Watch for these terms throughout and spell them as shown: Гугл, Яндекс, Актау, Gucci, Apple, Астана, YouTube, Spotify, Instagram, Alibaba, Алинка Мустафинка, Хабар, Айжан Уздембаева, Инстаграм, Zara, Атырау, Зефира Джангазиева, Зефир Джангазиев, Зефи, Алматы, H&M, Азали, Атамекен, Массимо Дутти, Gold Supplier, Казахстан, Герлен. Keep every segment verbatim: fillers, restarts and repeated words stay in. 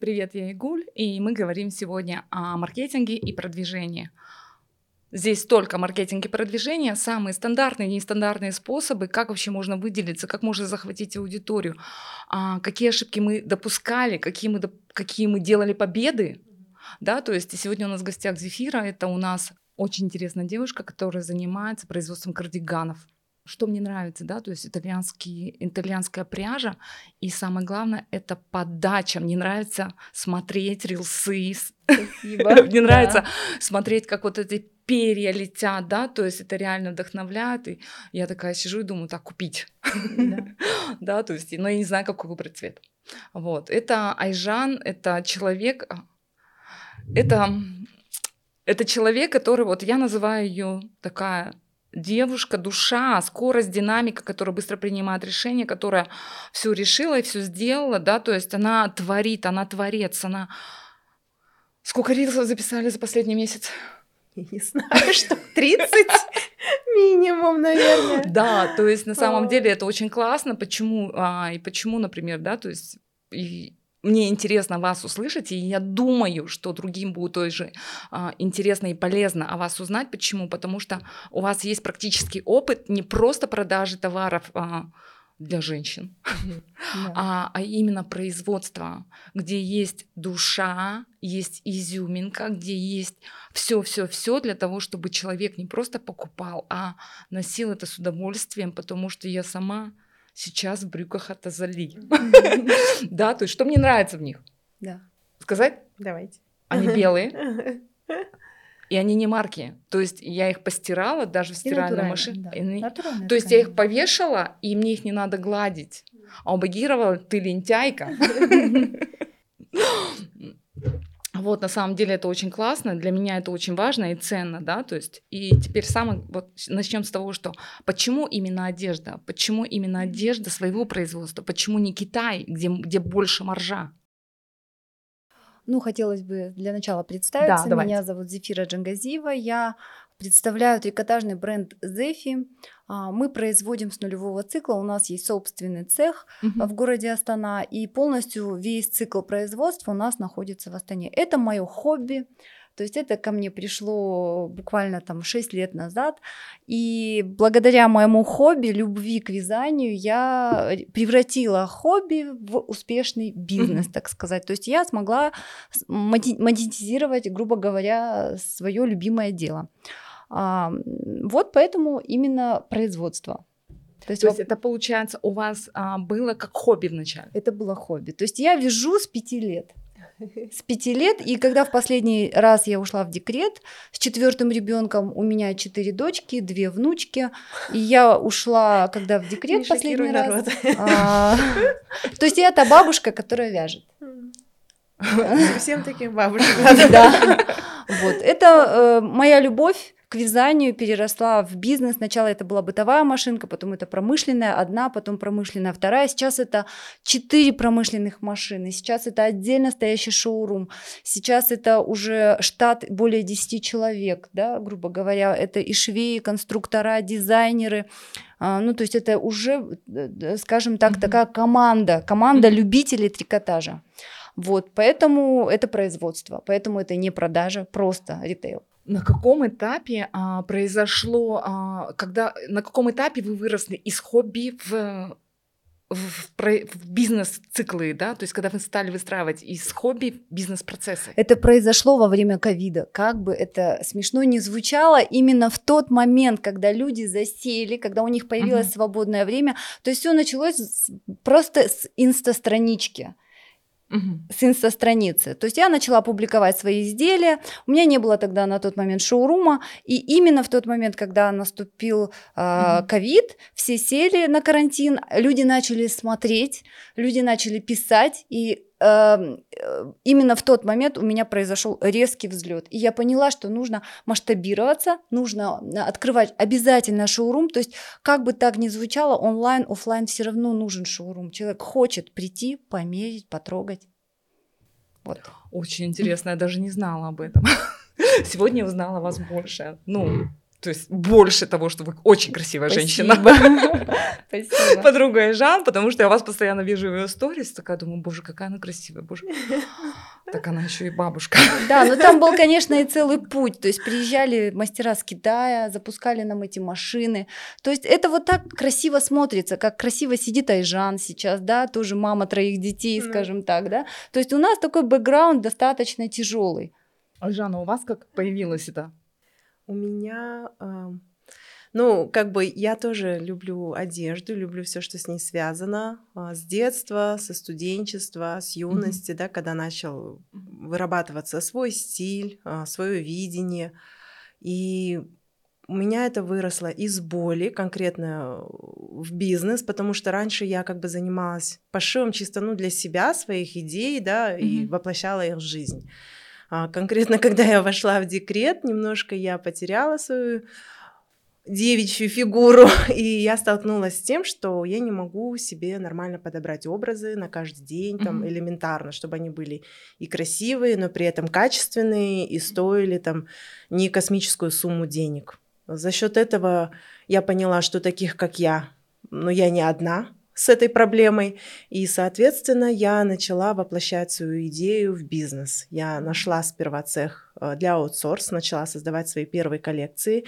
Привет, я Игуль, и мы говорим сегодня о маркетинге и продвижении. Здесь только маркетинг и продвижение, самые стандартные, нестандартные способы, как вообще можно выделиться, как можно захватить аудиторию, какие ошибки мы допускали, какие мы, какие мы делали победы. Да, то есть сегодня у нас в гостях Зефира, это у нас очень интересная девушка, которая занимается производством кардиганов. Что мне нравится, да, то есть итальянские, итальянская пряжа, и самое главное, это подача. Мне нравится смотреть рилсы, мне нравится смотреть, как вот эти перья летят, да, то есть это реально вдохновляет, и я такая сижу и думаю, так, купить, да, то есть, но я не знаю, какой выбрать цвет. Вот, это Айжан, это человек, это человек, который, вот я называю ее такая... Девушка, душа, скорость, динамика, которая быстро принимает решения, которая все решила и все сделала, да, то есть она творит, она творец, она... Сколько рилсов записали за последний месяц? Я не знаю, что тридцать минимум, наверное. Да, то есть на самом деле это очень классно, почему, и почему, например, да, то есть... Мне интересно вас услышать, и я думаю, что другим будет тоже а, интересно и полезно о вас узнать. Почему? Потому что у вас есть практический опыт не просто продажи товаров а, для женщин, mm-hmm. yeah. а, а именно производства, где есть душа, есть изюминка, где есть все-все-все для того, чтобы человек не просто покупал, а носил это с удовольствием, потому что я сама... Сейчас в брюках от Азали. Да, то есть что мне нравится в них? Да. Сказать? Давайте. Они белые. И они не марки. То есть я их постирала даже в стиральной машине. То есть я их повешала, и мне их не надо гладить. А убагировала, ты лентяйка. Вот, на самом деле это очень классно, для меня это очень важно и ценно, да, то есть, и теперь самое, вот, начнем с того, что почему именно одежда, почему именно одежда своего производства, почему не Китай, где, где больше маржа? Ну, хотелось бы для начала представиться, да, меня зовут Зефира Джангазиева, я представляю трикотажный бренд Зефи, мы производим с нулевого цикла, у нас есть собственный цех uh-huh. в городе Астана, и полностью весь цикл производства у нас находится в Астане. Это мое хобби, то есть это ко мне пришло буквально там шесть лет назад, и благодаря моему хобби, любви к вязанию, я превратила хобби в успешный бизнес, так сказать. То есть я смогла монетизировать, грубо говоря, свое любимое дело. А, вот поэтому именно производство. То есть, То есть вот, это, получается, у вас а, было как хобби вначале? Это было хобби. То есть я вяжу с пяти лет. С пяти лет, и когда в последний раз я ушла в декрет, с четвертым ребенком у меня четыре дочки, две внучки, и я ушла, когда в декрет последний раз. То есть я та бабушка, которая вяжет. Всем таких бабушек надо. Да. Вот. Это э, моя любовь к вязанию переросла в бизнес. Сначала это была бытовая машинка, потом это промышленная одна, потом промышленная вторая. Сейчас это четыре промышленных машины. Сейчас это отдельно стоящий шоурум. Сейчас это уже штат более десять человек, да, грубо говоря. Это и швеи, и конструктора, дизайнеры. Ну, то есть это уже, скажем так, mm-hmm. такая команда, команда mm-hmm. любителей трикотажа. Вот, поэтому это производство, поэтому это не продажа, просто ритейл. На каком этапе а, произошло, а, когда, на каком этапе вы выросли из хобби в, в, в, в бизнес-циклы, да? То есть когда вы стали выстраивать из хобби бизнес-процессы? Это произошло во время ковида, как бы это смешно ни звучало, именно в тот момент, когда люди засели, когда у них появилось uh-huh. свободное время, то есть все началось с, просто с инста-странички. С инста-страницы. То есть я начала публиковать свои изделия, у меня не было тогда на тот момент шоурума, и именно в тот момент, когда наступил э, ковид, все сели на карантин, люди начали смотреть, люди начали писать, и э, именно в тот момент у меня произошел резкий взлет, и я поняла, что нужно масштабироваться, нужно открывать обязательно шоурум, то есть как бы так ни звучало, онлайн, офлайн все равно нужен шоурум, человек хочет прийти, померить, потрогать. Вот. Очень интересно, я даже не знала об этом. Сегодня узнала вас больше. Ну, то есть больше того, что вы очень красивая Спасибо. Женщина. Спасибо. Подруга Айжан, потому что я вас постоянно вижу в ее сторис, такая думаю, боже, какая она красивая, боже. Так она еще и бабушка. Да, но там был, конечно, и целый путь. То есть приезжали мастера с Китая, запускали нам эти машины. То есть это вот так красиво смотрится, как красиво сидит Айжан сейчас, да, тоже мама троих детей, скажем так, да. То есть у нас такой бэкграунд достаточно тяжелый. Айжан, а у вас как появилось это? У меня, ну, как бы я тоже люблю одежду, люблю все, что с ней связано, с детства, со студенчества, с юности, mm-hmm. да, когда начал вырабатываться свой стиль, свое видение. И у меня это выросло из боли, конкретно в бизнес, потому что раньше я как бы занималась пошивом чисто, ну, для себя, своих идей, да, mm-hmm. и воплощала их в жизнь. Конкретно, когда я вошла в декрет, немножко я потеряла свою девичью фигуру, и я столкнулась с тем, что я не могу себе нормально подобрать образы на каждый день, там, mm-hmm. элементарно, чтобы они были и красивые, но при этом качественные, и стоили там не космическую сумму денег. За счет этого я поняла, что таких, как я, но я не одна с этой проблемой, и, соответственно, я начала воплощать свою идею в бизнес. Я нашла сперва цех для аутсорс, начала создавать свои первые коллекции,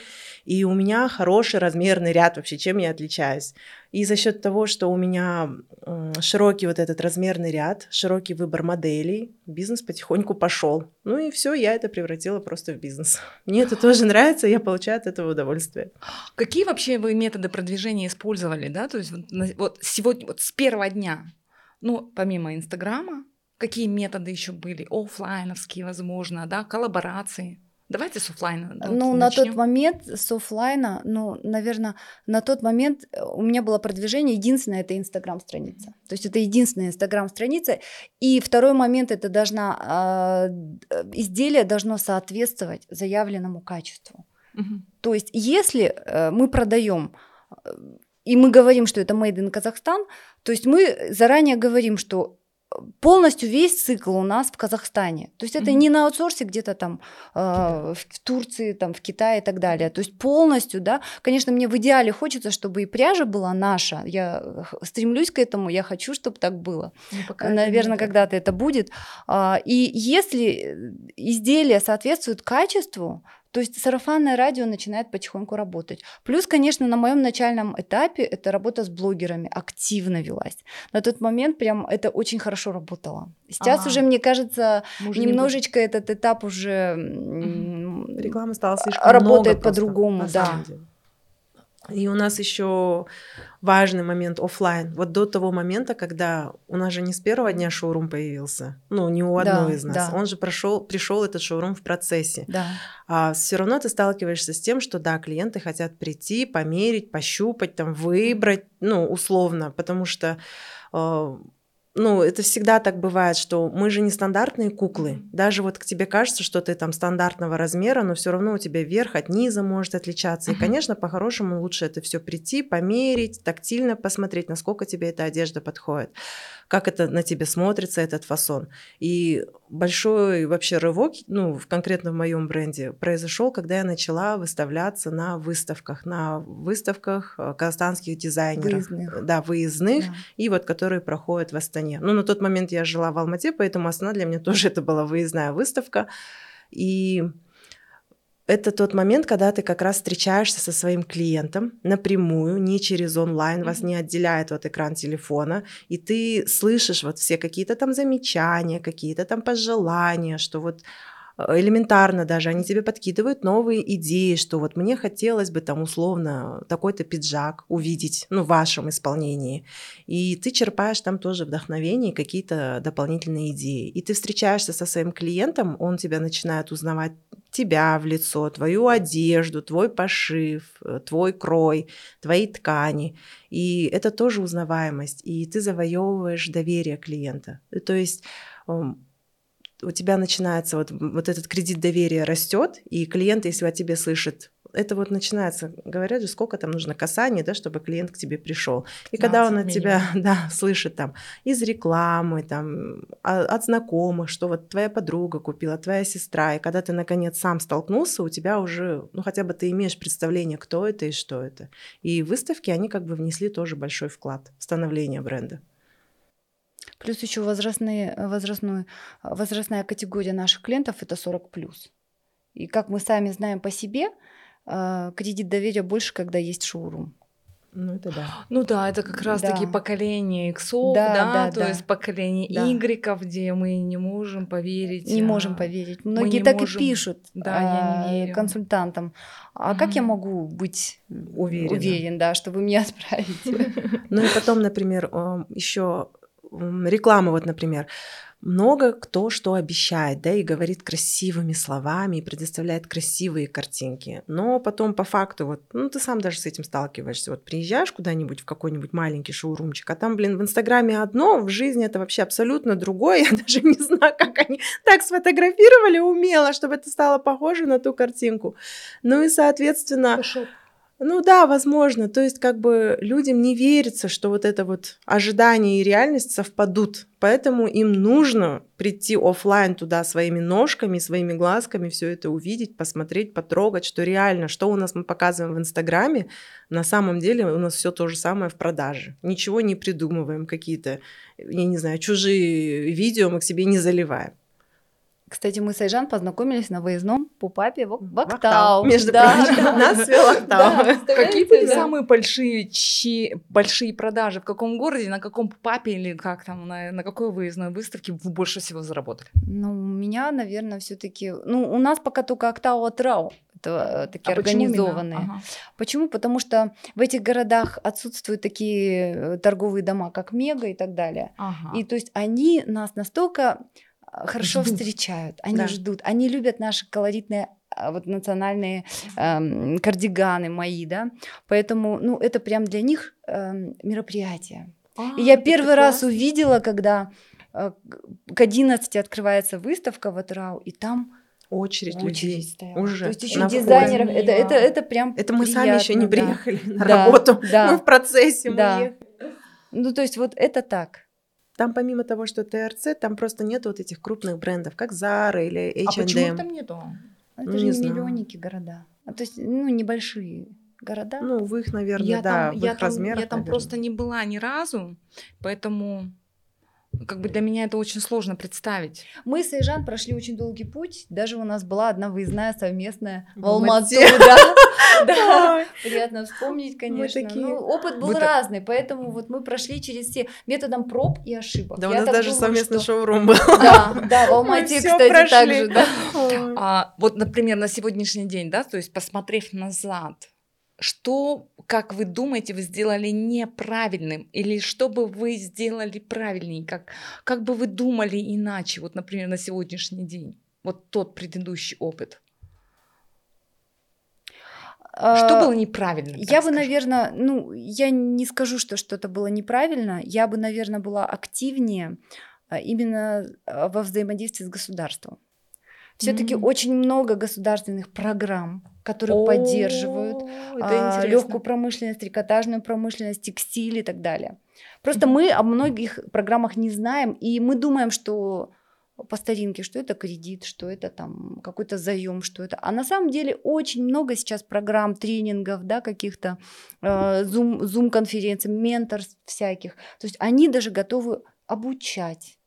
и у меня хороший размерный ряд вообще, чем я отличаюсь. И за счет того, что у меня широкий вот этот размерный ряд, широкий выбор моделей, бизнес потихоньку пошел. Ну и все, я это превратила просто в бизнес. Мне это тоже нравится, я получаю от этого удовольствие. Какие вообще вы методы продвижения использовали, да? То есть вот, вот сегодня, вот с первого дня, ну, помимо Инстаграма, какие методы еще были? Офлайновские, возможно, да, коллаборации. Давайте с офлайна. Да, ну, вот на начнем. Тот момент с офлайна, ну, наверное, на тот момент у меня было продвижение, единственное, это Инстаграм-страница. Mm-hmm. То есть это единственная Инстаграм-страница. И второй момент, это должна, э, изделие должно соответствовать заявленному качеству. Mm-hmm. То есть если э, мы продаем, э, и мы говорим, что это made in Казахстан, то есть мы заранее говорим, что полностью весь цикл у нас в Казахстане. То есть это mm-hmm. не на аутсорсе где-то там э, в Турции, там, в Китае и так далее. То есть полностью, да. Конечно, мне в идеале хочется, чтобы и пряжа была наша. Я стремлюсь к этому, я хочу, чтобы так было. Ну, наверное, когда-то это будет. И если изделие соответствует качеству, то есть сарафанное радио начинает потихоньку работать. Плюс, конечно, на моем начальном этапе эта работа с блогерами активно велась. На тот момент прям это очень хорошо работало. Сейчас А-а-а. уже, мне кажется, Может, немножечко не этот этап уже угу. реклама стала слишком работает много по-другому, да. И у нас еще важный момент офлайн. Вот до того момента, когда у нас же не с первого дня шоурум появился, ну, не у одной да, из нас, да. он же прошел, пришел этот шоурум в процессе. Да. А все равно ты сталкиваешься с тем, что да, клиенты хотят прийти, померить, пощупать, там, выбрать, ну, условно, потому что... Э- Ну, это всегда так бывает, что мы же не стандартные куклы. Даже вот к тебе кажется, что ты там стандартного размера, но все равно у тебя верх от низа может отличаться. И, конечно, по-хорошему лучше это все прийти, померить, тактильно посмотреть, насколько тебе эта одежда подходит, как это на тебе смотрится, этот фасон. И большой вообще рывок, ну, конкретно в моем бренде, произошел, когда я начала выставляться на выставках, на выставках казахстанских дизайнеров. Выездных. Да, выездных, да. И вот которые проходят в Астане. Ну, на тот момент я жила в Алматы, поэтому Астана для меня тоже это была выездная выставка. И это тот момент, когда ты как раз встречаешься со своим клиентом напрямую, не через онлайн, mm-hmm. вас не отделяет вот экран телефона, и ты слышишь вот все какие-то там замечания, какие-то там пожелания, что вот элементарно даже они тебе подкидывают новые идеи, что вот мне хотелось бы там условно такой-то пиджак увидеть, ну, в вашем исполнении. И ты черпаешь там тоже вдохновение, какие-то дополнительные идеи. И ты встречаешься со своим клиентом, он тебя начинает узнавать, тебя в лицо, твою одежду, твой пошив, твой крой, твои ткани. И это тоже узнаваемость. И ты завоевываешь доверие клиента. То есть... у тебя начинается вот, вот этот кредит доверия растет, и клиент, если о тебе слышит, это вот начинается, говорят же, сколько там нужно касаний, да, чтобы клиент к тебе пришел. И когда он от тебя, да, слышит там из рекламы, там, от знакомых, что вот твоя подруга купила, твоя сестра, и когда ты, наконец, сам столкнулся, у тебя уже, ну, хотя бы ты имеешь представление, кто это и что это. И выставки, они как бы внесли тоже большой вклад в становление бренда. Плюс еще возрастные, возрастную, возрастная категория наших клиентов – это сорок плюс. И как мы сами знаем по себе, кредит доверия больше, когда есть шоурум. Ну, это да. Ну да, это как раз-таки да. поколение иксов, да, да, да, то да. есть поколение да. игреков, где мы не можем поверить. Не а... можем поверить. Многие так можем... и пишут да, а, я консультантам. А mm-hmm. как я могу быть уверен, уверен да, что вы меня отправите? Ну и потом, например, еще реклама, вот, например, много кто что обещает, да, и говорит красивыми словами, и предоставляет красивые картинки. Но потом по факту, вот, ну, ты сам даже с этим сталкиваешься. Вот приезжаешь куда-нибудь в какой-нибудь маленький шоурумчик, а там, блин, в Инстаграме одно, в жизни это вообще абсолютно другое. Я даже не знаю, как они так сфотографировали умело, чтобы это стало похоже на ту картинку. Ну и, соответственно... Пошел. Ну да, возможно. То есть как бы людям не верится, что вот это вот ожидание и реальность совпадут. Поэтому им нужно прийти офлайн туда своими ножками, своими глазками, все это увидеть, посмотреть, потрогать, что реально, что у нас мы показываем в Инстаграме, на самом деле у нас все то же самое в продаже. Ничего не придумываем, какие-то, я не знаю, чужие видео мы к себе не заливаем. Кстати, мы с Айжан познакомились на выездном по папе в, в Актау. Между прочим, нас свел Актау. Какие были самые большие продажи? В каком городе, на каком папе или как там, на какой выездной выставке вы больше всего заработали? Ну, у меня, наверное, все-таки... Ну, у нас пока только Актау, Атырау. Это такие а организованные. Почему, ага. почему? Потому что в этих городах отсутствуют такие торговые дома, как Мега и так далее. Ага. И то есть они нас настолько... хорошо ждут. Встречают, они да. ждут, они любят наши колоритные вот, национальные э, кардиганы мои, да, поэтому, ну, это прям для них э, мероприятие. А, и я первый раз классно. увидела, когда э, к одиннадцати открывается выставка в Атырау, и там очередь, очередь людей стояла. Уже. То есть еще дизайнеров, это, это, это прям это мы приятно, сами еще не приехали да. на да, работу, да, мы в процессе да. мы ехали. Ну, то есть вот это так. Там помимо того, что ТРЦ, там просто нет вот этих крупных брендов, как Zara или эйч энд эм. А почему там нету? Это ну, же не знаю. Миллионники города. А, то есть, ну, небольшие города. Ну, в их, наверное, я да, там, в их размерах. Я там наверное. просто не была ни разу, поэтому... Как бы для меня это очень сложно представить. Мы с Айжан прошли очень долгий путь. Даже у нас была одна выездная совместная в Алматы. Приятно вспомнить, конечно. Опыт был разный, поэтому вот мы прошли через все методом проб и ошибок. Да, у нас даже совместный шоурум был. Да, да, в Алматы, кстати, также. Вот, например, на сегодняшний день, да, то есть посмотрев назад, что, как вы думаете, вы сделали неправильным? Или что бы вы сделали правильнее? Как, как бы вы думали иначе, вот, например, на сегодняшний день? Вот тот предыдущий опыт. Что было неправильно? Я бы, скажу? наверное, ну, я не скажу, что что-то было неправильно. Я бы, наверное, была активнее именно во взаимодействии с государством. Все-таки mm-hmm. очень много государственных программ, которые oh, поддерживают а, легкую промышленность, трикотажную промышленность, текстиль и так далее. Просто mm-hmm. мы о многих программах не знаем, и мы думаем, что по старинке, что это кредит, что это там какой-то заем, что это. А на самом деле очень много сейчас программ, тренингов, да, каких-то э, зум, зум-конференций, менторств всяких. То есть они даже готовы обучать.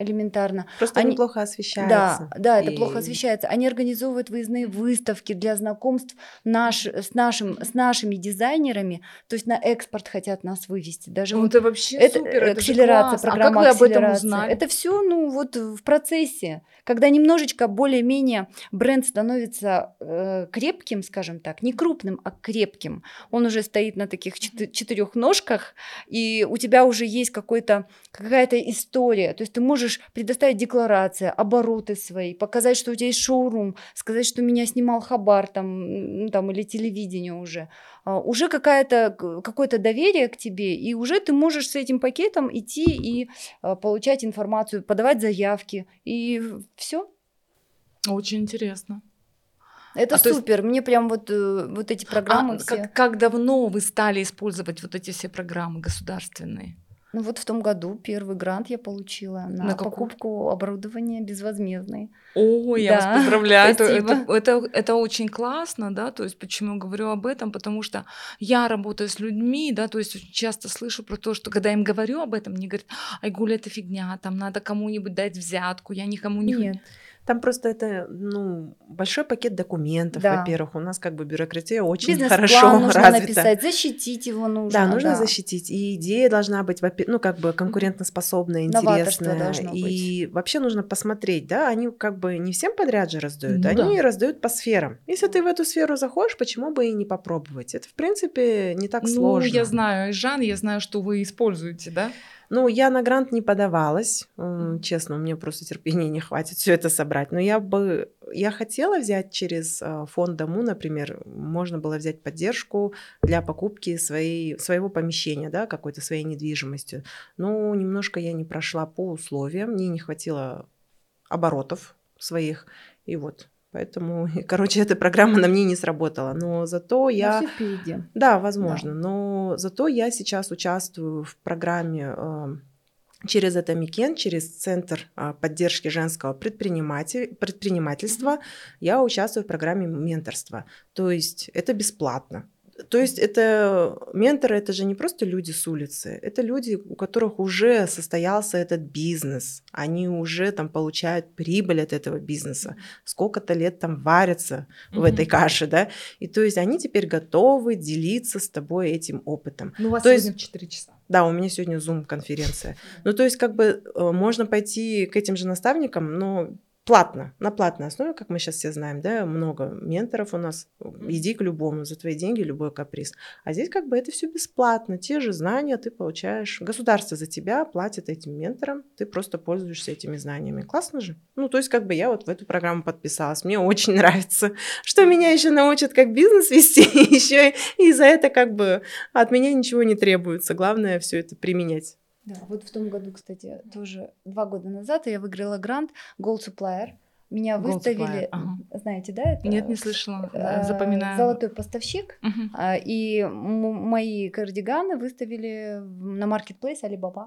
Элементарно. Просто они плохо освещаются. Да, да, и... это плохо освещается. Они организовывают выездные выставки для знакомств наш... с, нашим... с нашими дизайнерами, то есть на экспорт хотят нас вывести. Даже ну вот... это вообще это... супер, это акселерация, программа а как вы акселерации. Об этом узнали? Это все, ну вот в процессе, когда немножечко более-менее бренд становится э, крепким, скажем так, не крупным, а крепким. Он уже стоит на таких четы... четырех ножках, и у тебя уже есть какой-то... какая-то история. То есть ты можешь можешь предоставить декларации, обороты свои, показать, что у тебя есть шоурум, сказать, что меня снимал Хабар там, ну, там, или телевидение уже. А, уже какая-то, какое-то доверие к тебе, и уже ты можешь с этим пакетом идти и а, получать информацию, подавать заявки, и все. Очень интересно. Это а супер, есть... мне прям вот, вот эти программы а, все. Как, как давно вы стали использовать вот эти все программы государственные? Ну вот в том году первый грант я получила на, на покупку оборудования безвозмездной. О, я да. вас поздравляю. Это, это, это очень классно, да, то есть почему я говорю об этом, потому что я работаю с людьми, да, то есть часто слышу про то, что когда я им говорю об этом, мне говорят, Айгуля, это фигня, там надо кому-нибудь дать взятку, я никому не... Нет. Там просто это, ну, большой пакет документов, да. во-первых, у нас как бы бюрократия очень хорошо развита. Бизнес-план нужно написать, защитить его нужно. Да, нужно да. защитить, и идея должна быть, ну, как бы конкурентоспособная, интересная, и быть. Вообще нужно посмотреть, да, они как бы не всем подряд же раздают, ну, они да. раздают по сферам. Если ты в эту сферу заходишь, почему бы и не попробовать? Это, в принципе, не так ну, сложно. Ну, я знаю, Айжан, я знаю, что вы используете, да? Ну, я на грант не подавалась, честно, у меня просто терпения не хватит все это собрать. Но я бы, я хотела взять через фонд Дому, например, можно было взять поддержку для покупки своей, своего помещения, да, какой-то своей недвижимости. Но немножко я не прошла по условиям, мне не хватило оборотов своих, и вот. Поэтому, короче, эта программа на мне не сработала. Но зато я... На Сипиде. Да, возможно. Да. Но зато я сейчас участвую в программе э, через Атамекен, через Центр э, поддержки женского предприниматель... предпринимательства. Mm-hmm. Я участвую в программе менторства. То есть это бесплатно. То есть это менторы, это же не просто люди с улицы, это люди, у которых уже состоялся этот бизнес, они уже там получают прибыль от этого бизнеса, сколько-то лет там варятся mm-hmm. в этой каше, да, и то есть они теперь готовы делиться с тобой этим опытом. Ну, у вас то сегодня есть... в четыре часа. Да, у меня сегодня Zoom-конференция. Mm-hmm. Ну, то есть как бы можно пойти к этим же наставникам, но... Платно, на платной основе, как мы сейчас все знаем, да, много менторов у нас, иди к любому, за твои деньги любой каприз. А здесь как бы это все бесплатно, те же знания ты получаешь, государство за тебя платит этим менторам, ты просто пользуешься этими знаниями. Классно же? Ну, то есть как бы я вот в эту программу подписалась, мне очень нравится, что меня еще научат, как бизнес вести, еще и за это как бы от меня ничего не требуется, главное все это применять. Да, вот в том году, кстати, тоже два года назад я выиграла грант Gold Supplier. Меня Gold выставили, Supplier, ага. знаете, да? Это, нет, не слышала, э, запоминаю. Золотой поставщик. Uh-huh. И м- мои кардиганы выставили на маркетплейс Alibaba.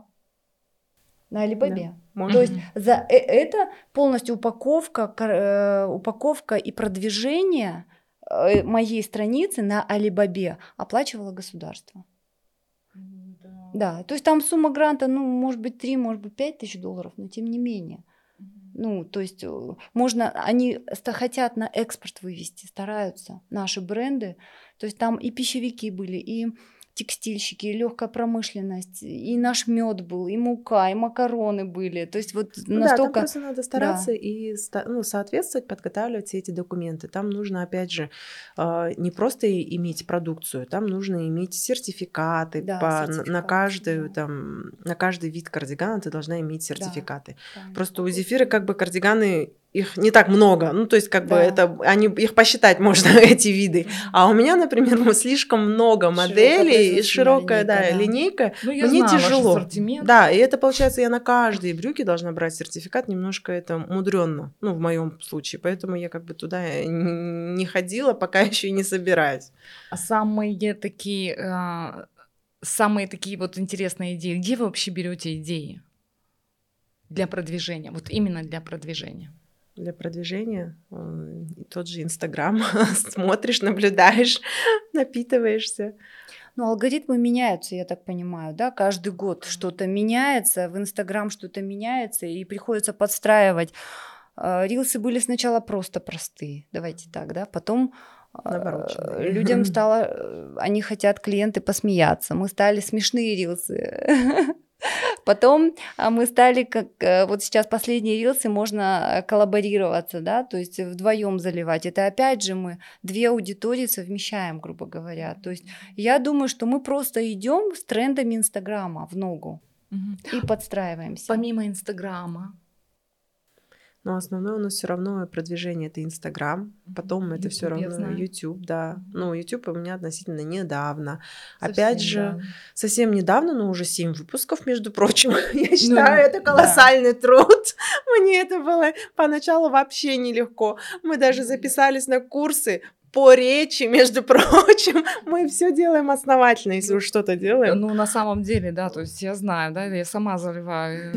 На Алибабе. Да. То есть за это полностью упаковка, упаковка и продвижение моей страницы на Алибабе оплачивало государство. Да, то есть там сумма гранта, ну, может быть, три, может быть, пять тысяч долларов, но тем не менее. Mm-hmm. Ну, то есть можно, они хотят на экспорт вывести, стараются наши бренды. То есть там и пищевики были, и текстильщики, и легкая промышленность, и наш мед был, и мука, и макароны были. То есть вот ну настолько... Да, там просто надо стараться да. и ну, соответствовать, подготавливать все эти документы. Там нужно, опять же, не просто иметь продукцию, там нужно иметь сертификаты. Да, по, сертификаты на, каждую, да. там, на каждый вид кардигана ты должна иметь сертификаты. Да, просто у Зефиры как бы кардиганы... Их не так много, ну то есть как да. бы это, они, их посчитать можно, эти виды. А у меня, например, слишком много моделей, широкая, широкая линейка, да, да. линейка. Ну, я мне знаю, тяжело. Да, и это получается, я на каждые брюки должна брать сертификат, немножко это мудрённо, ну в моем случае. Поэтому я как бы туда не ходила, пока еще и не собираюсь. А самые такие, самые такие вот интересные идеи, где вы вообще берете идеи для продвижения, вот именно для продвижения? Для продвижения, тот же Инстаграм, смотришь, наблюдаешь, напитываешься. Ну, алгоритмы меняются, я так понимаю, да, каждый год что-то меняется, в Инстаграм что-то меняется, и приходится подстраивать. Рилсы были сначала просто простые, давайте так, да, потом... Людям стало... Они хотят, клиенты, посмеяться. Мы стали смешные рилсы. Потом мы стали, как вот сейчас последние рилсы, можно коллаборироваться, да, то есть вдвоем заливать. Это опять же мы две аудитории совмещаем, грубо говоря. То есть я думаю, что мы просто идем с трендами Инстаграма в ногу. Угу. И подстраиваемся. Помимо Инстаграма. Но основное у нас все равно продвижение — это Инстаграм, потом YouTube, это все равно YouTube, да. Ну, YouTube у меня относительно недавно. Совсем Опять же, недавно. совсем недавно, но уже семь выпусков, между прочим. Я считаю, ну, это колоссальный да. труд. Мне это было поначалу вообще нелегко. Мы даже записались на курсы по речи, между прочим. Мы все делаем основательно, если уж что-то делаем. Ну, на самом деле, да, то есть я знаю, да, я сама заливаю.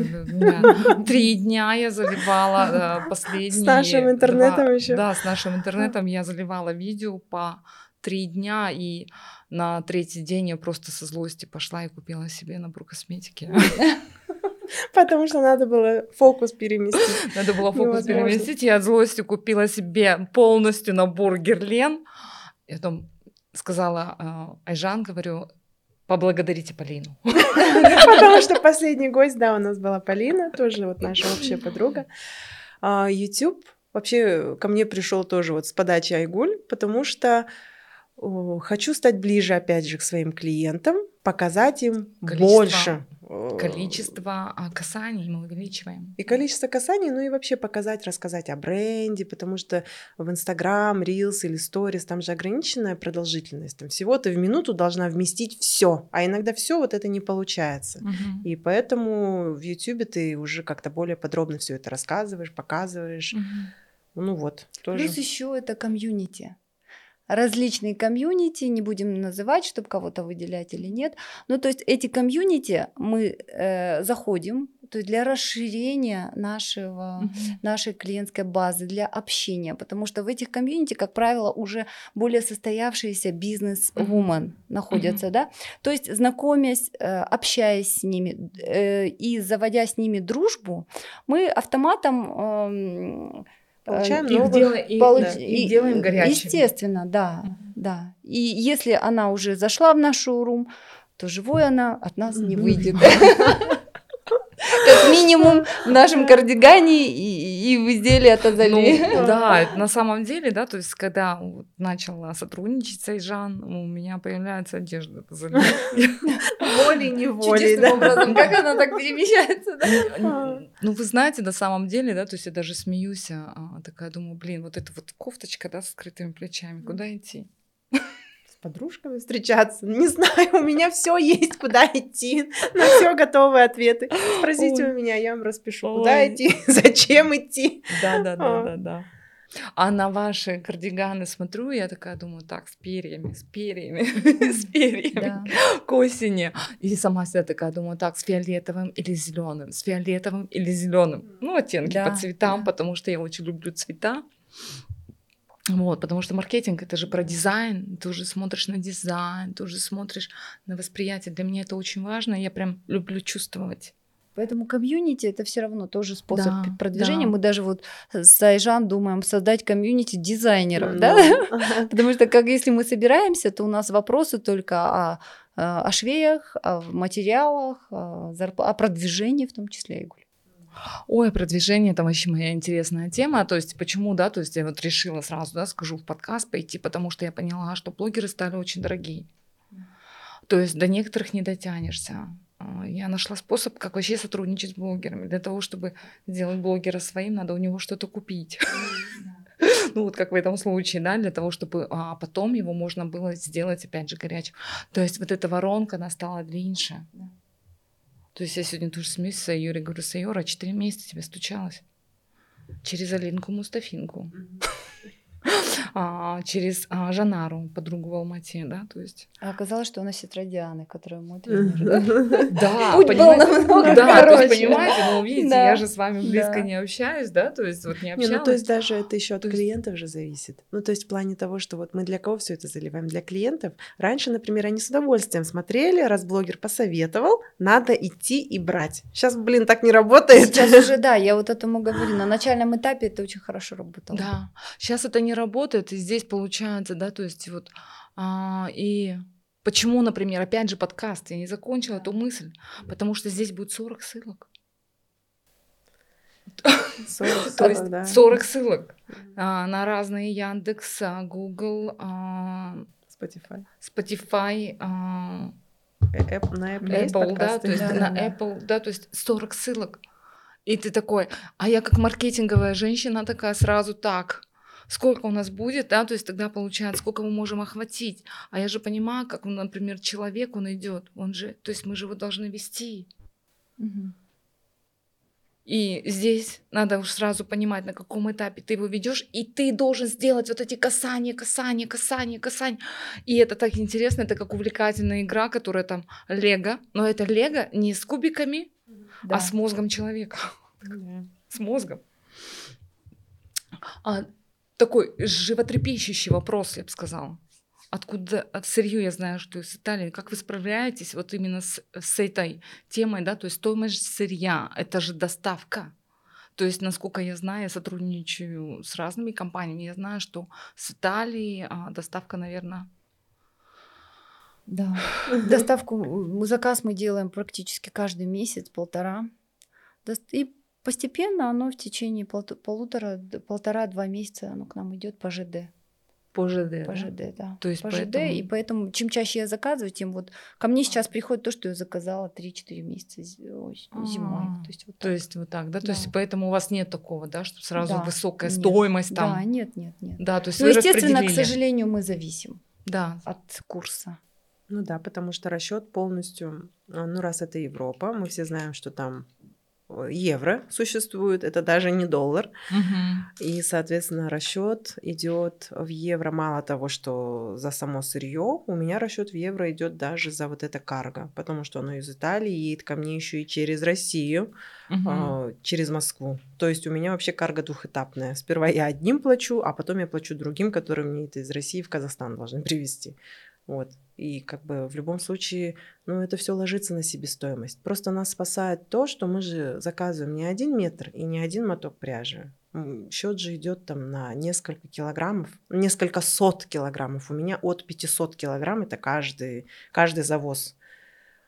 Три дня я заливала последние... С нашим интернетом еще. Да, с нашим интернетом я заливала видео по три дня, и на третий день я просто со злости пошла и купила себе набор косметики. Потому что надо было фокус переместить. Надо было фокус Невозможно. переместить. Я от злости купила себе полностью набор герлен. Я потом сказала Айжан, говорю, поблагодарите Полину. Потому что последний гость, да, у нас была Полина, тоже вот наша общая подруга. YouTube вообще ко мне пришел тоже вот с подачи Айгуль, потому что хочу стать ближе, опять же, к своим клиентам, показать им количество, больше. Количество касаний мы увеличиваем. И количество касаний, ну и вообще показать, рассказать о бренде, потому что в Instagram, Reels или Stories там же ограниченная продолжительность. Там всего ты в минуту должна вместить все, а иногда все вот это не получается. Угу. И поэтому в YouTube ты уже как-то более подробно все это рассказываешь, показываешь. Угу. Ну вот. Тоже. Плюс еще это комьюнити. Различные комьюнити, не будем называть, чтобы кого-то выделять или нет. Ну, то есть эти комьюнити мы э, заходим, то есть для расширения нашего, mm-hmm. нашей клиентской базы, для общения, потому что в этих комьюнити, как правило, уже более состоявшиеся бизнес-вумен mm-hmm. находятся, mm-hmm. да. То есть знакомясь, общаясь с ними э, и заводя с ними дружбу, мы автоматом... Э, Получаем их новых, дел... и, получ... да, и, и делаем горячими. Естественно, да, mm-hmm. да. И если она уже зашла в наш шоурум, то живой она от нас mm-hmm. не выйдет. Как минимум в нашем кардигане и в изделии от Азали. Да, на самом деле, да, то есть когда начала сотрудничать с Айжан, у меня появляется одежда от Азали. Волей-неволей, да. Чудесным образом, как она так перемещается. Ну, вы знаете, на самом деле, да, то есть я даже смеюсь, такая думаю, блин, вот эта вот кофточка, да, с открытыми плечами, куда идти? Подружками встречаться. Не знаю, у меня все есть, куда идти. На все готовые ответы. Спросите Ой. у меня, я вам распишу, Ой. куда идти, зачем идти. Да-да-да-да-да. А на ваши кардиганы смотрю, я такая думаю, так, с перьями, с перьями, с перьями, да. к осени. И сама себя такая думаю, так, с фиолетовым или зеленым, с фиолетовым или зеленым. Ну, оттенки да, по цветам, да. потому что я очень люблю цвета. Вот, потому что маркетинг — это же про дизайн, ты уже смотришь на дизайн, ты уже смотришь на восприятие. Для меня это очень важно, я прям люблю чувствовать. Поэтому комьюнити — это все равно тоже способ да, продвижения. Да. Мы даже вот с Айжан думаем создать комьюнити дизайнеров, mm-hmm. да? Потому что как если мы собираемся, то у нас вопросы только о... о швеях, о материалах, о, зарп... о продвижении в том числе, Игорь. Ой, продвижение, там вообще моя интересная тема, то есть почему, да, то есть я вот решила сразу, да, скажу, в подкаст пойти, потому что я поняла, что блогеры стали очень дорогие, то есть до некоторых не дотянешься. Я нашла способ, как вообще сотрудничать с блогерами. Для того, чтобы сделать блогера своим, надо у него что-то купить. Ну вот как в этом случае, да, для того, чтобы а потом его можно было сделать, опять же, горячим. То есть вот эта воронка, она стала длиннее. То есть я сегодня тоже смеюсь с Юрой, говорю, Сайора, четыре месяца тебе стучалась. Через Алинку Мустафинку, через Жанару, подругу в Алматы, да, то есть. А оказалось, что она сестра Дианы, которая мой тренер. Да, понимаете, да, то есть, понимаете, ну, видите, я же с вами близко не общаюсь, да, то есть вот не общалась. Ну, то есть даже это еще от клиентов же зависит. Ну, то есть в плане того, что вот мы для кого все это заливаем? Для клиентов. Раньше, например, они с удовольствием смотрели, раз блогер посоветовал, надо идти и брать. Сейчас, блин, так не работает. Сейчас уже, да, я вот этому говорю, на начальном этапе это очень хорошо работало. Да, сейчас это не работает, и здесь получается, да, то есть вот, а, и почему, например, опять же подкаст, я не закончила эту мысль, потому что здесь будет сорок ссылок. сорок, то есть да. сорок ссылок а, на разные Яндекс, Гугл, а, Spotify, Spotify а, Apple, на Apple, Apple есть подкасты? Да, то есть да, на да. Apple, да, то есть сорок ссылок. И ты такой, а я как маркетинговая женщина такая сразу так... Сколько у нас будет, да, то есть тогда получается, сколько мы можем охватить. А я же понимаю, как, например, человек, он идет, он же, то есть мы же его должны вести. Угу. И здесь надо уж сразу понимать, на каком этапе ты его ведешь, и ты должен сделать вот эти касания, касания, касания, касания. И это так интересно, это как увлекательная игра, которая там лего, но это лего не с кубиками, да. а с мозгом человека. Да. С мозгом. А такой животрепещущий вопрос, я бы сказала. Откуда, от сырьё я знаю, что из Италии. Как вы справляетесь вот именно с, с этой темой, да, то есть стоимость сырья, это же доставка. То есть, насколько я знаю, я сотрудничаю с разными компаниями, я знаю, что с Италии а, доставка, наверное... Да, доставку, заказ мы делаем практически каждый месяц-полтора. И постепенно оно в течение полу- полутора, полтора-два месяца оно к нам идет по ЖД. По ЖД, по да? ЖД, да. То есть по поэтому... ЖД, и поэтому чем чаще я заказываю, тем вот... Ко мне сейчас приходит то, что я заказала три-четыре месяца зимой. А-а-а. То есть вот так, то есть, вот так да? да? То есть поэтому у вас нет такого, да, что сразу да. высокая нет. стоимость там? Да, нет, нет, нет. Да, то есть ну, естественно, к сожалению, мы зависим да. от курса. Ну да, потому что расчет полностью... Ну раз это Европа, мы все знаем, что там... евро существует, это даже не доллар. Угу. И, соответственно, расчет идет в евро. Мало того, что за само сырье, у меня расчет в евро идет даже за вот это карго, потому что оно из Италии едет ко мне еще и через Россию, угу. а, через Москву. То есть у меня вообще карго двухэтапная. Сперва я одним плачу, а потом я плачу другим, которые мне это из России в Казахстан должны привезти. Вот. И как бы в любом случае, ну, это все ложится на себестоимость. Просто нас спасает то, что мы же заказываем не один метр и не один моток пряжи. Счет же идет там на несколько килограммов, несколько сот килограммов. У меня от пятисот килограмм это каждый, каждый завоз.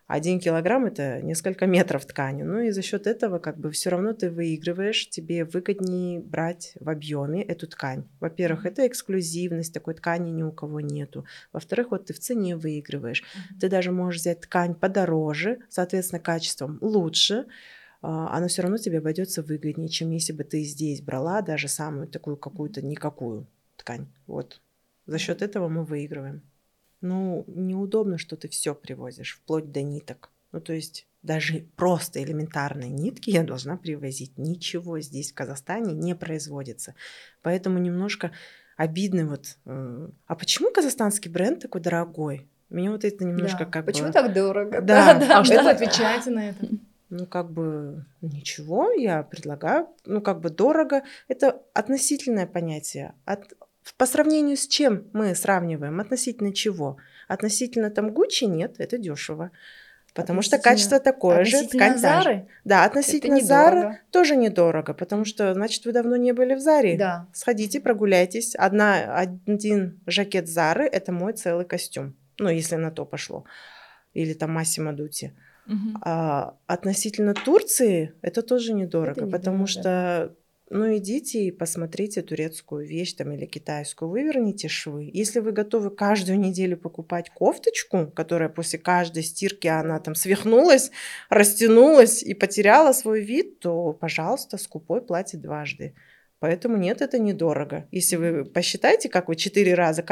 Один килограмм это несколько метров ткани. Ну и за счет этого как бы все равно ты выигрываешь, тебе выгоднее брать в объеме эту ткань. Во-первых, это эксклюзивность, такой ткани ни у кого нету. Во-вторых, вот ты в цене выигрываешь. Mm-hmm. Ты даже можешь взять ткань подороже, соответственно, качеством лучше. Оно все равно тебе обойдется выгоднее, чем если бы ты здесь брала даже самую такую какую-то никакую ткань. Вот. За счет этого мы выигрываем. Ну, неудобно, что ты все привозишь, вплоть до ниток. Ну, то есть даже просто элементарные нитки я должна привозить. Ничего здесь, в Казахстане, не производится. Поэтому немножко обидно вот... А почему казахстанский бренд такой дорогой? Меня вот это немножко да. как почему бы... Почему так дорого? Да, да, да. А что вы отвечаете на это? Ну, как бы ничего, я предлагаю. Ну, как бы дорого. Это относительное понятие. От... По сравнению с чем мы сравниваем? Относительно чего? Относительно там Gucci нет, это дешево. Потому что качество такое же. Относительно Зары? Да, относительно Зары тоже недорого. Потому что, значит, вы давно не были в Заре. Да. Сходите, прогуляйтесь. Одна, один жакет Зары – это мой целый костюм. Ну, если на то пошло. Или там Массимо Дутти. Угу. А, относительно Турции это тоже недорого. Это недорого, потому что... Ну, идите и посмотрите турецкую вещь там, или китайскую, выверните швы. Если вы готовы каждую неделю покупать кофточку, которая после каждой стирки, она там свихнулась, растянулась и потеряла свой вид, то, пожалуйста, скупой платит дважды. Поэтому нет, это недорого. Если вы посчитаете, как вы четыре раза,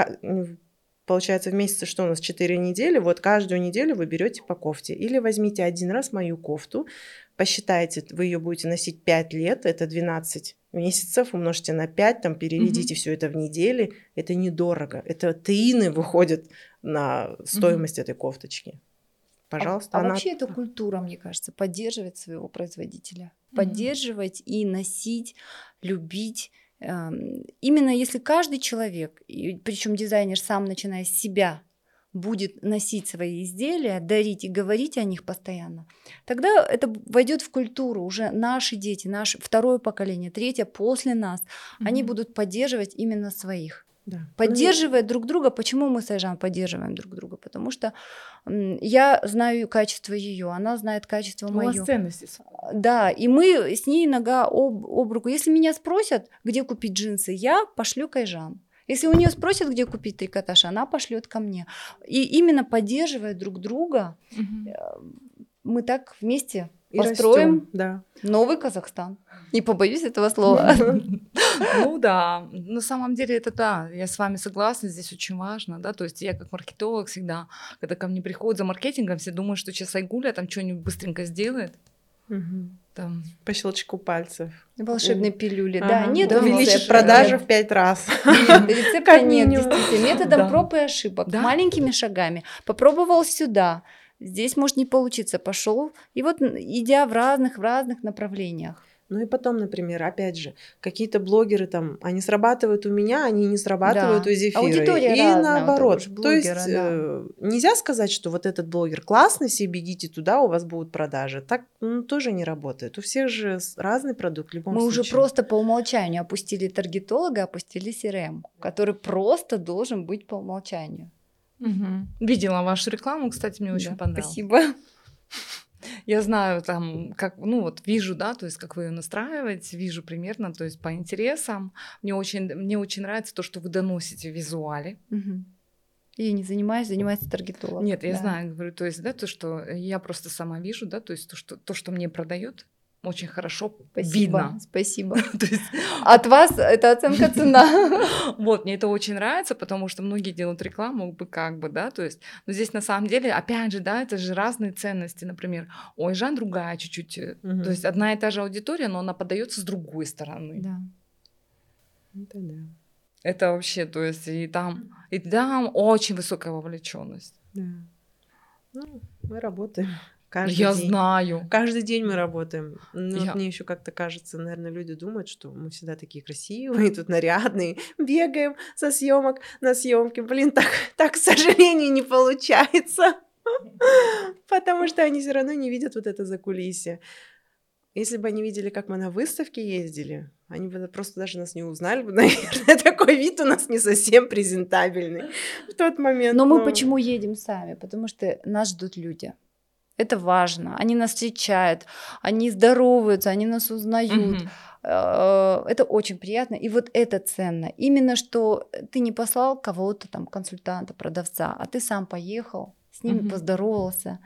получается в месяц, что у нас четыре недели, вот каждую неделю вы берете по кофте. Или возьмите один раз мою кофту, посчитайте, вы ее будете носить пять лет, это двенадцать месяцев, умножьте на пять, там, переведите mm-hmm. все это в недели, это недорого. Это тыины выходят на стоимость mm-hmm. этой кофточки. Пожалуйста, а, она... а вообще эта культура, мне кажется, поддерживать своего производителя. Mm-hmm. Поддерживать и носить, любить. Именно если каждый человек, причем дизайнер сам, начиная с себя, будет носить свои изделия, дарить и говорить о них постоянно, тогда это войдет в культуру. Уже наши дети, наше второе поколение, третье после нас, mm-hmm. они будут поддерживать именно своих. Да. Поддерживая ну, друг друга. Почему мы с Айжан поддерживаем друг друга? Потому что я знаю качество ее, она знает качество мое. У вас ценности. Да, и мы с ней нога об, об руку. Если меня спросят, где купить джинсы, я пошлю к Айжан. Если у нее спросят, где купить трикотаж, она пошлет ко мне. И именно поддерживая друг друга, угу. мы так вместе и построим растем, да. новый Казахстан. Не побоюсь этого слова. Ну да, на самом деле это да, я с вами согласна, здесь очень важно, да, то есть я как маркетолог всегда, когда ко мне приходят за маркетингом, все думают, что сейчас Айгуля там что-нибудь быстренько сделает. Там. По щелчку пальцев. Волшебные пилюли, ага. да. Нет, да, увеличить продажи в пять раз. Рецепта нет, действительно. Методом проб и ошибок. Маленькими шагами. Попробовал сюда. Здесь может не получиться. Пошел. И вот идя в разных, в разных направлениях. Ну и потом, например, опять же, какие-то блогеры там, они срабатывают у меня, они не срабатывают да. у Зефиры. Аудитория и разная, наоборот. Вот блогера, то есть да. э, нельзя сказать, что вот этот блогер классный, все бегите туда, у вас будут продажи. Так ну, тоже не работает. У всех же разный продукт в любом Мы случае. Мы уже просто по умолчанию опустили таргетолога, опустили си эр эм, который просто должен быть по умолчанию. Угу. Видела вашу рекламу, кстати, мне да. очень понравилось. Спасибо. Я знаю, там, как, ну вот вижу, да, то есть как вы ее настраиваете, вижу примерно, то есть по интересам. Мне очень, мне очень нравится то, что вы доносите в визуале. Угу. Я не занимаюсь, занимается таргетологом. Нет, я да. знаю, говорю, то есть, да, то, что я просто сама вижу, да, то есть то, что, то, что мне продает, очень хорошо Спасибо. видно. Спасибо. То есть... От вас это оценка цена. Вот, мне это очень нравится, потому что многие делают рекламу, как бы, да, то есть, но здесь на самом деле, опять же, да, это же разные ценности, например, ой, Жан другая чуть-чуть, угу. то есть одна и та же аудитория, но она подается с другой стороны. Да. Это да. Это вообще, то есть, и там, и там очень высокая вовлеченность. Да. Ну, мы работаем. Каждый я день. знаю. Каждый день мы работаем. Но я... вот мне еще как-то кажется, наверное, люди думают, что мы всегда такие красивые, тут нарядные, бегаем со съемок на съемки. Блин, так, так, к сожалению, не получается. Потому что они все равно не видят вот это закулисье. Если бы они видели, как мы на выставке ездили, они бы просто даже нас не узнали бы, наверное, такой вид у нас не совсем презентабельный в тот момент. Но, но... мы почему едем сами? Потому что нас ждут люди. Это важно. Они нас встречают, они здороваются, они нас узнают. Угу. Это очень приятно. И вот это ценно. Именно что ты не послал кого-то там, консультанта, продавца, а ты сам поехал, с ними угу. поздоровался.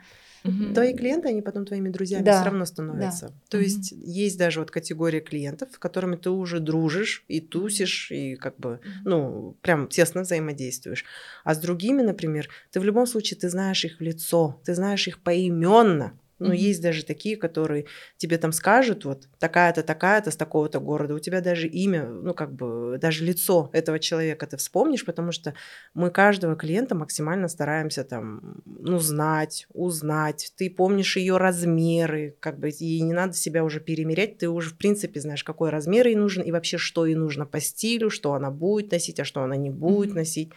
Угу. Твои клиенты, они потом твоими друзьями да. все равно становятся. Да. То угу. есть есть даже вот категория клиентов, с которыми ты уже дружишь и тусишь, и как бы, ну, прям тесно взаимодействуешь. А с другими, например, ты в любом случае, ты знаешь их в лицо, ты знаешь их поименно. Ну, угу. есть даже такие, которые тебе там скажут, вот, такая-то, такая-то, с такого-то города. У тебя даже имя, ну, как бы, даже лицо этого человека ты вспомнишь, потому что мы каждого клиента максимально стараемся там, ну, знать, узнать. Ты помнишь ее размеры, как бы, и не надо себя уже перемерять. Ты уже, в принципе, знаешь, какой размер ей нужен и вообще, что ей нужно по стилю, что она будет носить, а что она не будет угу. носить.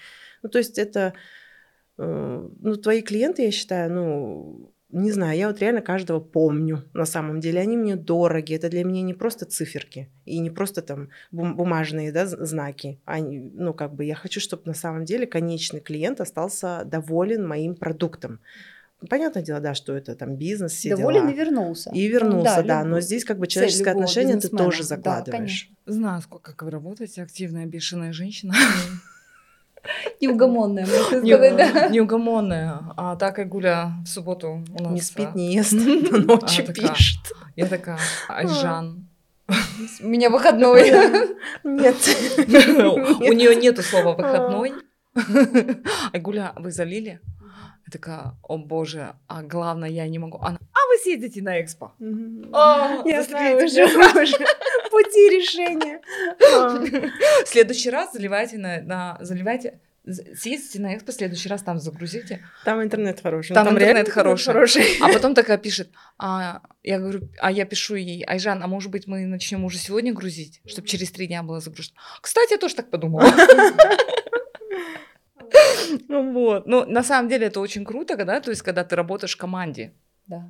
Ну, то есть это, э, ну, твои клиенты, я считаю, ну... Не знаю, я вот реально каждого помню. На самом деле они мне дороги. Это для меня не просто циферки и не просто там бумажные, да, знаки. Они, ну, как бы я хочу, чтобы на самом деле конечный клиент остался доволен моим продуктом. Понятное дело, да, что это там бизнес, все доволен дела. И вернулся. И вернулся, да, да. Но здесь как бы человеческое отношение ты тоже закладываешь. Да, знаю, сколько как вы работаете, активная, бешеная женщина. Неугомонная, можно сказать, да? Неугомонная. А так Айгуля в субботу у нас... Не спит, не ест, ночью пишет. Я такая, Айжан. У меня выходной. Нет. У нее нету слова выходной. Айгуля, вы залили? Я такая, о боже, а главное, я не могу. А вы съездите на экспо. Я знаю уже, уже. Пути решения. В следующий раз заливайте на, на заливайте, съездите на экспо, в следующий раз там загрузите. Там интернет хороший. Там, там интернет хороший. хороший. А потом такая пишет, а, я говорю, а я пишу ей, Айжан, а может быть мы начнем уже сегодня грузить, чтобы через три дня было загружено. Кстати, я тоже так подумала. Вот, ну на самом деле это очень круто, когда, то есть когда ты работаешь в команде. Да.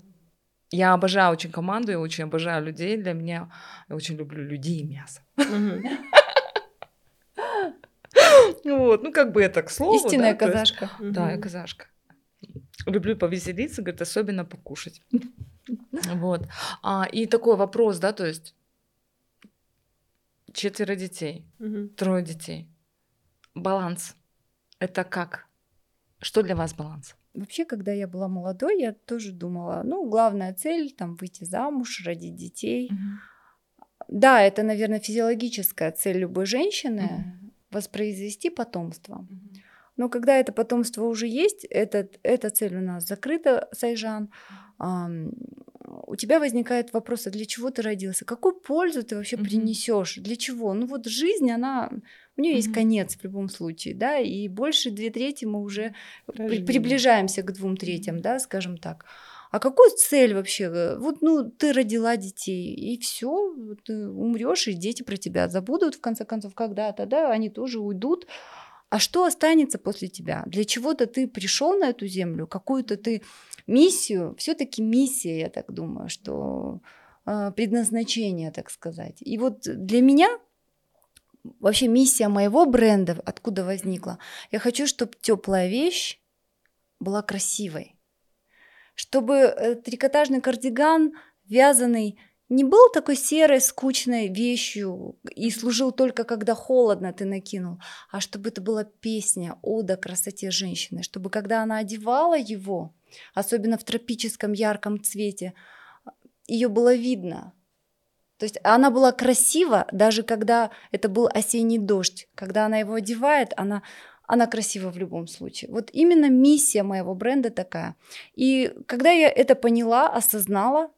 Я обожаю очень команду, я очень обожаю людей. Для меня я очень люблю людей и мясо. Вот, ну как бы это к слову. Истинная казашка. Да, я казашка. Люблю повеселиться, говорит, особенно покушать. Вот. И такой вопрос, да, то есть четверо детей, трое детей. Баланс. Это как? Что для вас баланс? Вообще, когда я была молодой, я тоже думала, ну, главная цель, там, выйти замуж, родить детей. Mm-hmm. Да, это, наверное, физиологическая цель любой женщины mm-hmm. – воспроизвести потомство. Mm-hmm. Но когда это потомство уже есть, этот, эта цель у нас закрыта, Сайжан, mm-hmm. у тебя возникает вопрос, а для чего ты родился? Какую пользу ты вообще mm-hmm. принесешь? Для чего? Ну, вот жизнь, она… У нее mm-hmm. есть конец в любом случае, да, и больше две трети мы уже при- приближаемся к двум третям, да, скажем так. А какую цель вообще? Вот, ну, ты родила детей, и все, ты умрешь, и дети про тебя забудут, в конце концов, когда-то, да, они тоже уйдут. А что останется после тебя? Для чего-то ты пришел на эту землю, какую-то ты миссию, все-таки миссия, я так думаю, что предназначение, так сказать. И вот для меня вообще миссия моего бренда, откуда возникла, я хочу, чтобы теплая вещь была красивой, чтобы трикотажный кардиган вязаный не был такой серой, скучной вещью и служил только когда холодно ты накинул, а чтобы это была песня, ода красоте женщины, чтобы когда она одевала его, особенно в тропическом ярком цвете, ее было видно. То есть она была красива, даже когда это был осенний дождь. Когда она его одевает, она, она красива в любом случае. Вот именно миссия моего бренда такая. И когда я это поняла, осознала,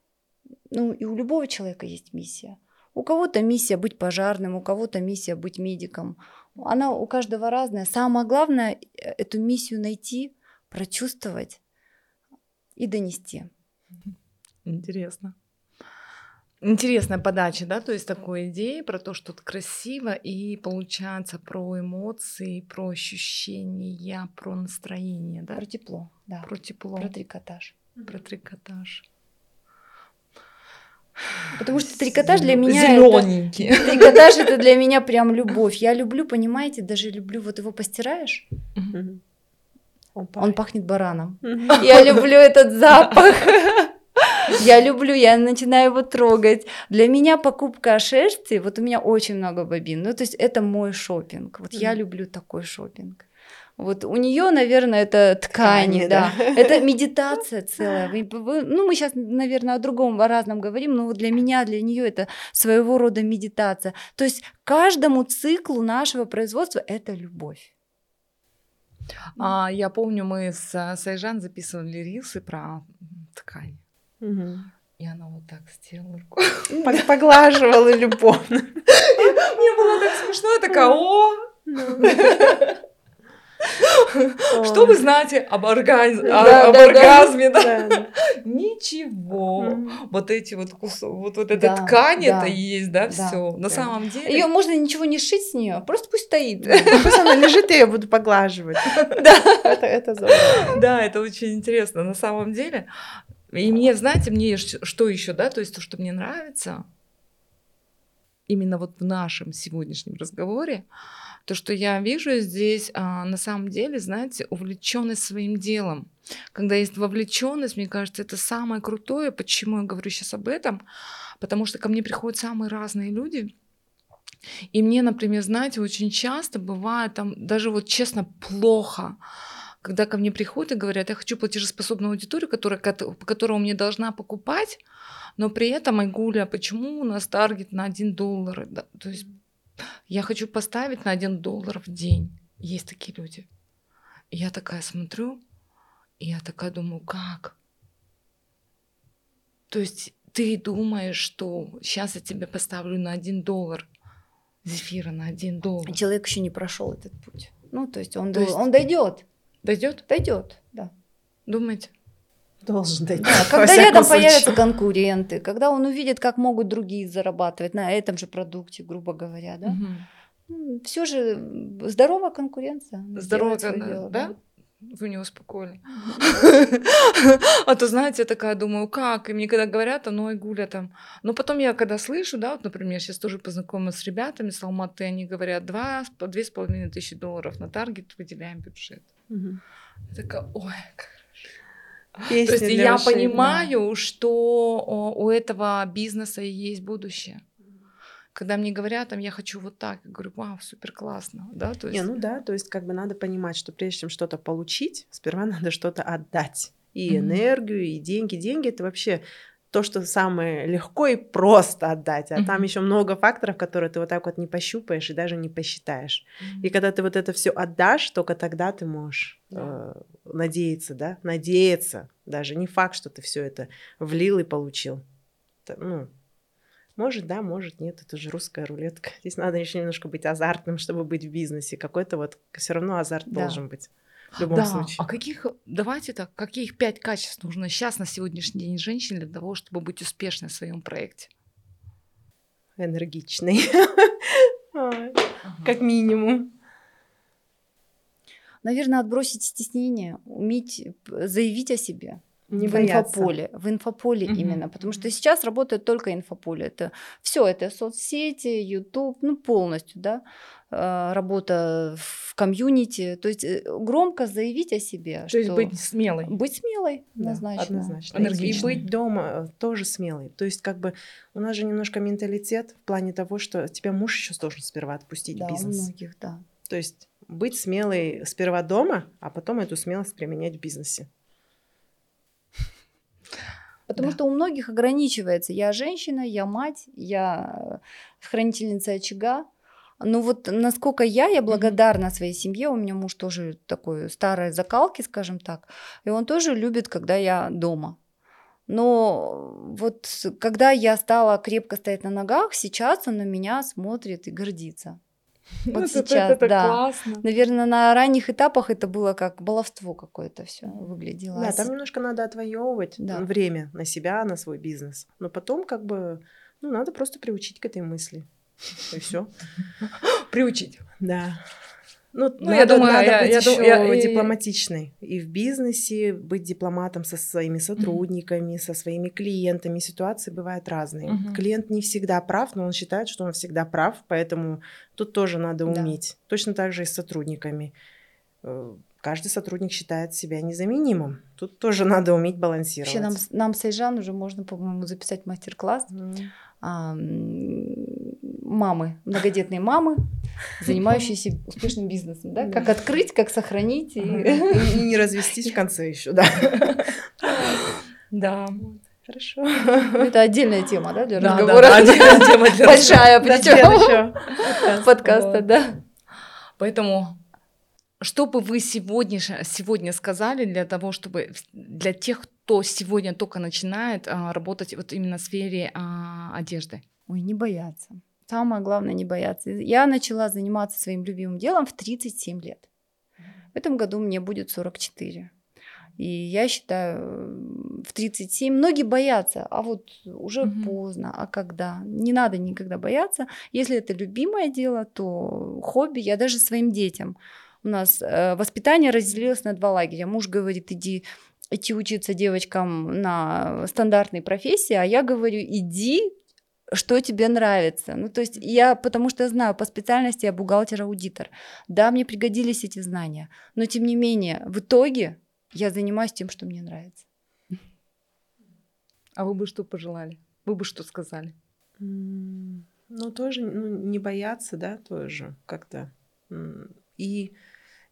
ну и у любого человека есть миссия. У кого-то миссия быть пожарным, у кого-то миссия быть медиком. Она у каждого разная. Самое главное – эту миссию найти, прочувствовать и донести. Интересно. Интересная подача, да, то есть такой идеи про то, что это красиво, и получается про эмоции, про ощущения, про настроение, да? Про тепло, да. Про тепло. Про трикотаж. Про трикотаж. Потому что трикотаж для меня... Зелёненький. Это, трикотаж – это для меня прям любовь. Я люблю, понимаете, даже люблю, вот его постираешь, mm-hmm. он, он пахнет бараном. Mm-hmm. Я люблю этот запах. Я люблю, я начинаю его трогать. Для меня покупка шерсти, вот у меня очень много бобин. Ну, то есть это мой шопинг. Вот mm-hmm. я люблю такой шопинг. Вот у нее, наверное, это ткани, ткани да. да. Это медитация целая. Вы, вы, ну, мы сейчас, наверное, о другом, о разном говорим, но вот для меня, для нее это своего рода медитация. То есть каждому циклу нашего производства это любовь. А, я помню, мы с Сайжан записывали рилсы про ткань. Угу. И она вот так стерла руку. Поглаживала любовно. Мне было так смешно, я такая, о! Что вы знаете об оргазме? Ничего. Вот эти вот кусок, вот эта ткань, это есть, да, все. На самом деле. Ее можно ничего не шить с нее, просто пусть стоит. Пусть она лежит, и я буду поглаживать. Это здорово. Да, это очень интересно. На самом деле. И мне, знаете, мне что еще, да, то есть то, что мне нравится, именно вот в нашем сегодняшнем разговоре, то, что я вижу здесь, а, на самом деле, знаете, увлеченность своим делом. Когда есть вовлеченность, мне кажется, это самое крутое. Почему я говорю сейчас об этом? Потому что ко мне приходят самые разные люди. И мне, например, знаете, очень часто бывает там даже вот честно плохо. Когда ко мне приходят и говорят, я хочу платежеспособную аудиторию, которая, которую мне должна покупать, но при этом, Айгуля, почему у нас таргет на один доллар? Да? То есть я хочу поставить на один доллар в день. Есть такие люди. И я такая смотрю, и я такая думаю, как? То есть ты думаешь, что сейчас я тебе поставлю на один доллар, Зефира, на один доллар. Человек еще не прошел этот путь. Ну, то есть он, то есть... он дойдет. Дойдет? Дойдет, да. Думаете? Должен дойти. Да, когда рядом случае. Появятся конкуренты, когда он увидит, как могут другие зарабатывать на этом же продукте, грубо говоря, да. Угу. Все же здоровая конкуренция. Здоровая, да? да? Вы меня успокоили. А то, знаете, я такая думаю, как? И мне когда говорят, а ну, Айгуля там. Но потом я когда слышу, да, вот, например, сейчас тоже познакомилась с ребятами с Алматы, они говорят, две с половиной тысячи долларов на таргет выделяем бюджет. Угу. Я такая, ой, как... То есть я решения. Понимаю, что у этого бизнеса есть будущее. когда мне говорят, там, я хочу вот так, я говорю, вау, супер классно, да, то есть... Не, ну да, то есть как бы надо понимать, что прежде чем что-то получить, сперва надо что-то отдать, и mm-hmm. энергию, и деньги, деньги это вообще... то, что самое легко и просто отдать, а mm-hmm. там еще много факторов, которые ты вот так вот не пощупаешь и даже не посчитаешь. Mm-hmm. И когда ты вот это все отдашь, только тогда ты можешь yeah. э, надеяться, да, надеяться. Даже не факт, что ты все это влил и получил. Это, ну, может, да, может, нет, это же русская рулетка. Здесь надо еще немножко быть азартным, чтобы быть в бизнесе. Какой-то вот все равно азарт yeah. должен быть. В любом да, случае. А каких, давайте так, каких пять качеств нужно сейчас на сегодняшний день женщине для того, чтобы быть успешной в своем проекте? Энергичной, как минимум. Наверное, отбросить стеснение, уметь заявить о себе. Не в бояться. Инфополе, в инфополе mm-hmm. именно, потому что сейчас работает только инфополе. Это все, это соцсети, YouTube, ну полностью, да, работа в комьюнити. То есть громко заявить о себе. То что... есть быть смелой. Быть смелой, однозначно. однозначно. Энергичной. И быть дома тоже смелой. То есть как бы у нас же немножко менталитет в плане того, что тебя муж еще должен сперва отпустить да, в бизнес. Да, у многих, да. То есть быть смелой сперва дома, а потом эту смелость применять в бизнесе. Потому да. что у многих ограничивается. Я женщина, я мать, я хранительница очага. Но вот насколько я, я благодарна своей семье. У меня муж тоже такой старой закалки, скажем так. И он тоже любит, когда я дома. Но вот когда я стала крепко стоять на ногах, сейчас он на меня смотрит и гордится. Вот это, сейчас, это, это да. классно. Наверное, на ранних этапах это было как баловство какое-то все выглядело. Да, там немножко надо отвоевывать да. время на себя, на свой бизнес. Но потом как бы, ну, надо просто приучить к этой мысли. И все. Приучить. Да. Ну, ну надо, я думаю, надо я, быть я, еще я, я, дипломатичной. И в бизнесе быть дипломатом со своими сотрудниками, mm-hmm. со своими клиентами. Ситуации бывают разные. Mm-hmm. Клиент не всегда прав, но он считает, что он всегда прав, поэтому тут тоже надо уметь. Да. Точно так же и с сотрудниками. Каждый сотрудник считает себя незаменимым. Тут тоже надо уметь балансировать. Вообще нам, нам с Айжан уже можно, по-моему, записать мастер-класс. Mm-hmm. А, мамы, многодетные мамы, занимающиеся успешным бизнесом, да? Как открыть, как сохранить. И не развестись в конце еще, да. Да. Хорошо. Это отдельная тема, да, для разговора? Отдельная тема для разговора. Большая, причем подкаста, да. Поэтому... Что бы вы сегодня, сегодня сказали для того, чтобы для тех, кто сегодня только начинает а, работать вот именно в сфере а, одежды? Ой, не бояться. Самое главное, не бояться. Я начала заниматься своим любимым делом в тридцать семь лет. В этом году мне будет сорок четыре. И я считаю, в тридцать семь многие боятся, а вот уже угу. поздно, а когда? Не надо никогда бояться. Если это любимое дело, то хобби. Я даже своим детям... У нас воспитание разделилось на два лагеря. Муж говорит, иди, иди учиться девочкам на стандартной профессии, а я говорю, иди, что тебе нравится. Ну, то есть я, потому что я знаю, по специальности я бухгалтер-аудитор. Да, мне пригодились эти знания, но тем не менее, в итоге я занимаюсь тем, что мне нравится. А вы бы что пожелали? Вы бы что сказали? Ну, тоже ну, не бояться, да, тоже как-то... И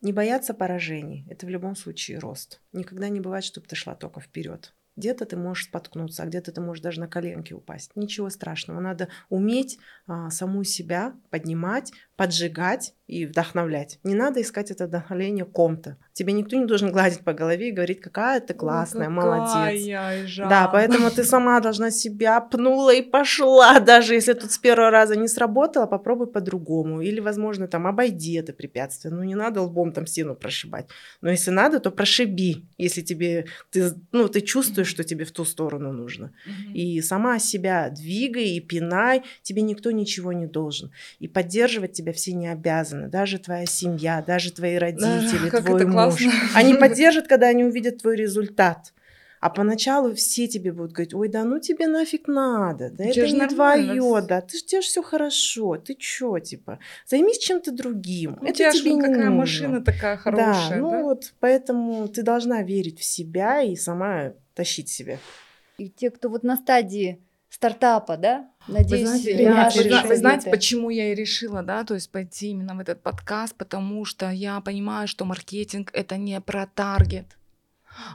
не бояться поражений. Это в любом случае рост. Никогда не бывает, чтобы ты шла только вперед. Где-то ты можешь споткнуться, а где-то ты можешь даже на коленки упасть. Ничего страшного. Надо уметь а, саму себя поднимать, поджигать и вдохновлять. Не надо искать это вдохновение ком-то. Тебе никто не должен гладить по голове и говорить, какая ты классная, ну, какая молодец. Я, Айжан. Да, поэтому ты сама должна себя пнула и пошла. Даже если тут с первого раза не сработало, попробуй по-другому. Или, возможно, там обойди это препятствие. Ну, не надо лбом там стену прошибать. Но если надо, то прошиби. Если тебе, ты, ну, ты чувствуешь, что тебе в ту сторону нужно. Mm-hmm. И сама себя двигай и пинай. Тебе никто ничего не должен. И поддерживать тебя все не обязаны. Даже твоя семья, даже твои родители, да, твой муж. Они поддержат, когда они увидят твой результат. А поначалу все тебе будут говорить, ой, да ну тебе нафиг надо, да это не твое, да, ты делаешь все хорошо, ты че, типа, займись чем-то другим, это тебе не нужно. У тебя какая машина такая хорошая, да? Ну вот, поэтому ты должна верить в себя и сама тащить себя. И те, кто вот на стадии стартапа, да? Надеюсь, вы знаете, я, вы, вы знаете, почему я и решила, да, то есть пойти именно в этот подкаст, потому что я понимаю, что маркетинг — это не про таргет.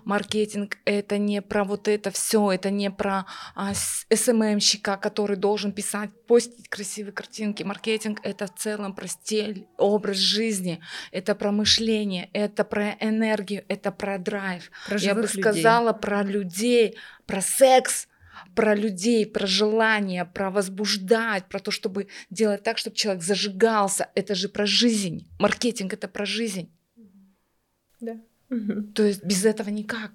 Маркетинг — это не про вот это все, это не про эс эм эм-щика, который должен писать, постить красивые картинки. Маркетинг — это в целом про стиль, образ жизни, это про мышление, это про энергию, это про драйв. Про я бы сказала людей. Про людей, про секс, про людей, про желание, про возбуждать, про то, чтобы делать так, чтобы человек зажигался. Это же про жизнь. Маркетинг — это про жизнь. Да. То есть без этого никак.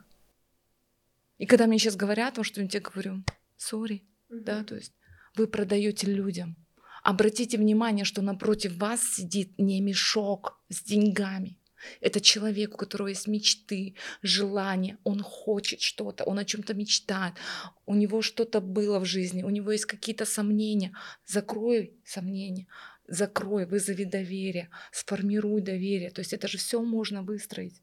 И когда мне сейчас говорят, вот что-нибудь, я говорю, сори, uh-huh. да, то есть вы продаете людям. Обратите внимание, что напротив вас сидит не мешок с деньгами. Это человек, у которого есть мечты, желания, он хочет что-то, он о чем-то мечтает, у него что-то было в жизни, у него есть какие-то сомнения. Закрой сомнения. Закрой, вызови доверие, сформируй доверие. То есть это же все можно выстроить.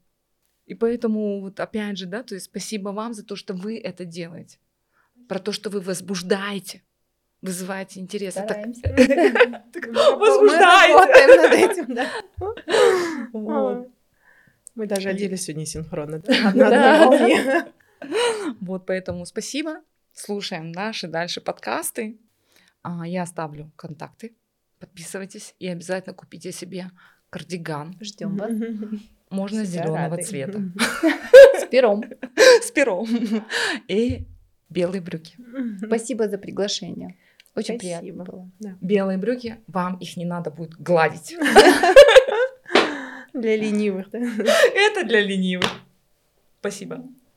И поэтому, вот опять же, да, то есть спасибо вам за то, что вы это делаете, про то, что вы возбуждаете, вызываете интерес. Возбуждаете. Мы даже оделись сегодня синхронно. Вот поэтому спасибо. Слушаем наши дальше подкасты. Я оставлю контакты. Подписывайтесь и обязательно купите себе кардиган. Ждем вас. Можно зеленого цвета. С пером. С пером. И белые брюки. Спасибо за приглашение. Очень Спасибо. Приятно было. Да. Белые брюки, вам их не надо будет гладить. Для ленивых, да? Это для ленивых. Спасибо.